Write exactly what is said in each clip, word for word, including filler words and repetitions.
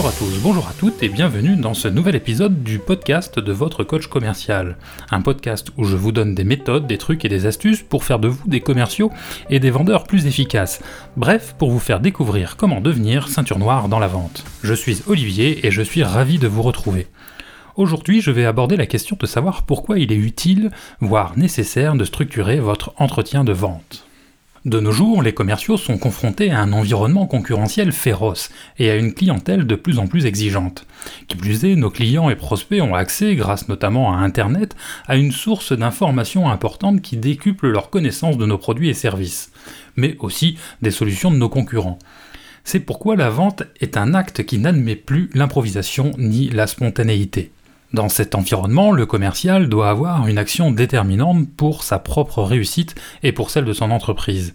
Bonjour à tous, bonjour à toutes et bienvenue dans ce nouvel épisode du podcast de votre coach commercial. Un podcast où je vous donne des méthodes, des trucs et des astuces pour faire de vous des commerciaux et des vendeurs plus efficaces. Bref, pour vous faire découvrir comment devenir ceinture noire dans la vente. Je suis Olivier et je suis ravi de vous retrouver. Aujourd'hui, je vais aborder la question de savoir pourquoi il est utile, voire nécessaire, de structurer votre entretien de vente. De nos jours, les commerciaux sont confrontés à un environnement concurrentiel féroce et à une clientèle de plus en plus exigeante. Qui plus est, nos clients et prospects ont accès, grâce notamment à Internet, à une source d'informations importante qui décuple leur connaissance de nos produits et services, mais aussi des solutions de nos concurrents. C'est pourquoi la vente est un acte qui n'admet plus l'improvisation ni la spontanéité. Dans cet environnement, le commercial doit avoir une action déterminante pour sa propre réussite et pour celle de son entreprise.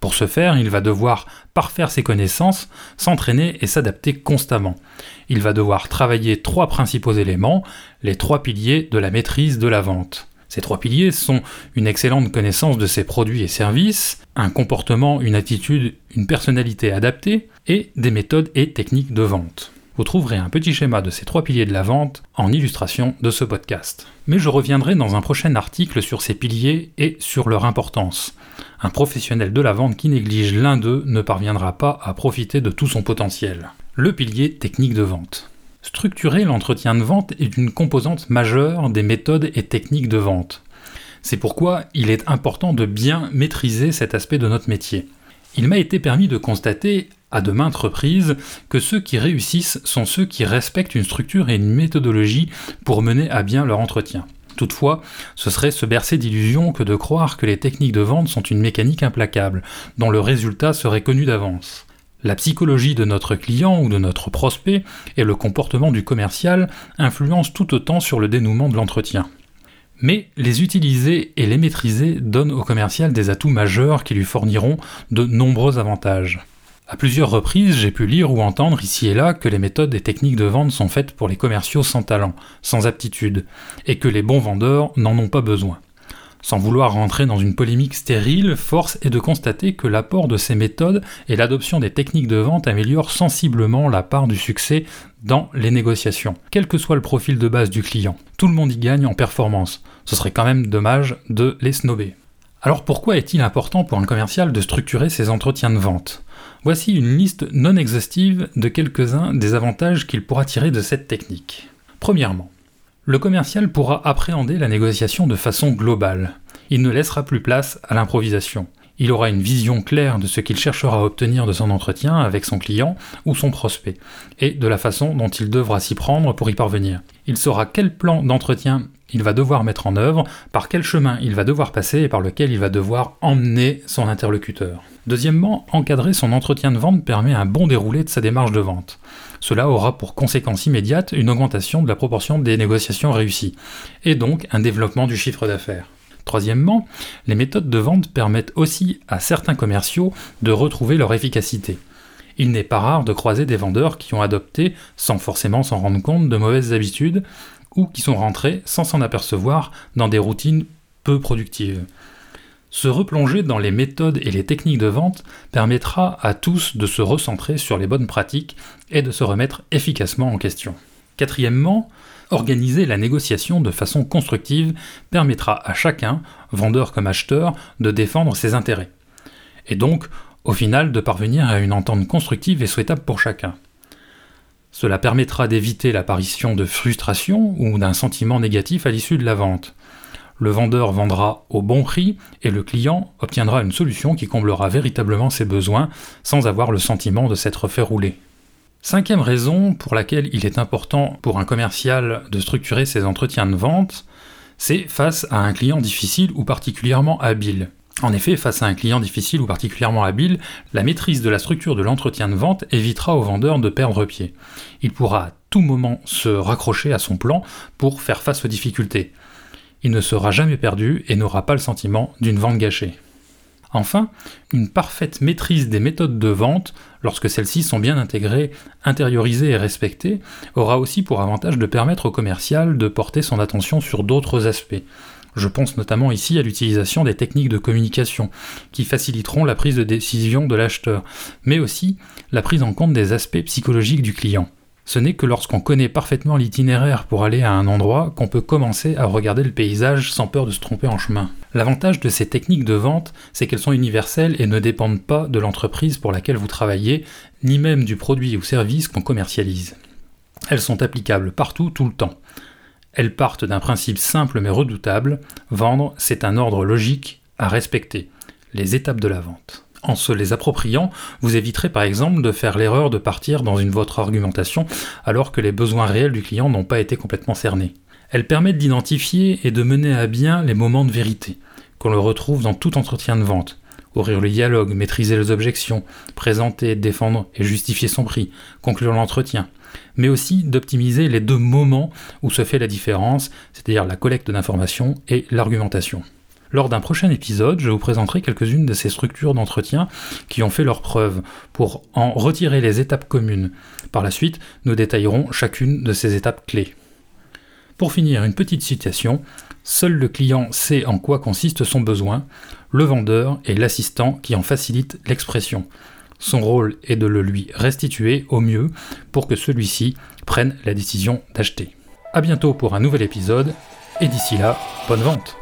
Pour ce faire, il va devoir parfaire ses connaissances, s'entraîner et s'adapter constamment. Il va devoir travailler trois principaux éléments, les trois piliers de la maîtrise de la vente. Ces trois piliers sont une excellente connaissance de ses produits et services, un comportement, une attitude, une personnalité adaptée et des méthodes et techniques de vente. Vous trouverez un petit schéma de ces trois piliers de la vente en illustration de ce podcast. Mais je reviendrai dans un prochain article sur ces piliers et sur leur importance. Un professionnel de la vente qui néglige l'un d'eux ne parviendra pas à profiter de tout son potentiel. Le pilier technique de vente. Structurer l'entretien de vente est une composante majeure des méthodes et techniques de vente. C'est pourquoi il est important de bien maîtriser cet aspect de notre métier. Il m'a été permis de constater à de maintes reprises que ceux qui réussissent sont ceux qui respectent une structure et une méthodologie pour mener à bien leur entretien. Toutefois, ce serait se bercer d'illusions que de croire que les techniques de vente sont une mécanique implacable, dont le résultat serait connu d'avance. La psychologie de notre client ou de notre prospect et le comportement du commercial influencent tout autant sur le dénouement de l'entretien. Mais les utiliser et les maîtriser donnent au commercial des atouts majeurs qui lui fourniront de nombreux avantages. À plusieurs reprises, j'ai pu lire ou entendre ici et là que les méthodes et techniques de vente sont faites pour les commerciaux sans talent, sans aptitude, et que les bons vendeurs n'en ont pas besoin. Sans vouloir rentrer dans une polémique stérile, force est de constater que l'apport de ces méthodes et l'adoption des techniques de vente améliorent sensiblement la part du succès dans les négociations, quel que soit le profil de base du client. Tout le monde y gagne en performance. Ce serait quand même dommage de les snober. Alors pourquoi est-il important pour un commercial de structurer ses entretiens de vente ? Voici une liste non exhaustive de quelques-uns des avantages qu'il pourra tirer de cette technique. Premièrement, le commercial pourra appréhender la négociation de façon globale. Il ne laissera plus place à l'improvisation. Il aura une vision claire de ce qu'il cherchera à obtenir de son entretien avec son client ou son prospect, et de la façon dont il devra s'y prendre pour y parvenir. Il saura quel plan d'entretien il va devoir mettre en œuvre, par quel chemin il va devoir passer et par lequel il va devoir emmener son interlocuteur. Deuxièmement, encadrer son entretien de vente permet un bon déroulé de sa démarche de vente. Cela aura pour conséquence immédiate une augmentation de la proportion des négociations réussies, et donc un développement du chiffre d'affaires. Troisièmement, les méthodes de vente permettent aussi à certains commerciaux de retrouver leur efficacité. Il n'est pas rare de croiser des vendeurs qui ont adopté, sans forcément s'en rendre compte, de mauvaises habitudes, ou qui sont rentrés, sans s'en apercevoir, dans des routines peu productives. Se replonger dans les méthodes et les techniques de vente permettra à tous de se recentrer sur les bonnes pratiques et de se remettre efficacement en question. Quatrièmement, organiser la négociation de façon constructive permettra à chacun, vendeur comme acheteur, de défendre ses intérêts. Et donc, au final, de parvenir à une entente constructive et souhaitable pour chacun. Cela permettra d'éviter l'apparition de frustration ou d'un sentiment négatif à l'issue de la vente. Le vendeur vendra au bon prix et le client obtiendra une solution qui comblera véritablement ses besoins sans avoir le sentiment de s'être fait rouler. Cinquième raison pour laquelle il est important pour un commercial de structurer ses entretiens de vente, c'est face à un client difficile ou particulièrement habile. En effet, face à un client difficile ou particulièrement habile, la maîtrise de la structure de l'entretien de vente évitera au vendeur de perdre pied. Il pourra à tout moment se raccrocher à son plan pour faire face aux difficultés. Il ne sera jamais perdu et n'aura pas le sentiment d'une vente gâchée. Enfin, une parfaite maîtrise des méthodes de vente, lorsque celles-ci sont bien intégrées, intériorisées et respectées, aura aussi pour avantage de permettre au commercial de porter son attention sur d'autres aspects. Je pense notamment ici à l'utilisation des techniques de communication, qui faciliteront la prise de décision de l'acheteur, mais aussi la prise en compte des aspects psychologiques du client. Ce n'est que lorsqu'on connaît parfaitement l'itinéraire pour aller à un endroit qu'on peut commencer à regarder le paysage sans peur de se tromper en chemin. L'avantage de ces techniques de vente, c'est qu'elles sont universelles et ne dépendent pas de l'entreprise pour laquelle vous travaillez, ni même du produit ou service qu'on commercialise. Elles sont applicables partout, tout le temps. Elles partent d'un principe simple mais redoutable, vendre, c'est un ordre logique à respecter, les étapes de la vente. En se les appropriant, vous éviterez par exemple de faire l'erreur de partir dans une votre argumentation alors que les besoins réels du client n'ont pas été complètement cernés. Elles permettent d'identifier et de mener à bien les moments de vérité, qu'on le retrouve dans tout entretien de vente. Ouvrir le dialogue, maîtriser les objections, présenter, défendre et justifier son prix, conclure l'entretien, mais aussi d'optimiser les deux moments où se fait la différence, c'est-à-dire la collecte d'informations et l'argumentation. Lors d'un prochain épisode, je vous présenterai quelques-unes de ces structures d'entretien qui ont fait leurs preuves, pour en retirer les étapes communes. Par la suite, nous détaillerons chacune de ces étapes clés. Pour finir, une petite citation, « Seul le client sait en quoi consiste son besoin, le vendeur est l'assistant qui en facilite l'expression. Son rôle est de le lui restituer au mieux pour que celui-ci prenne la décision d'acheter. » A bientôt pour un nouvel épisode, et d'ici là, bonne vente!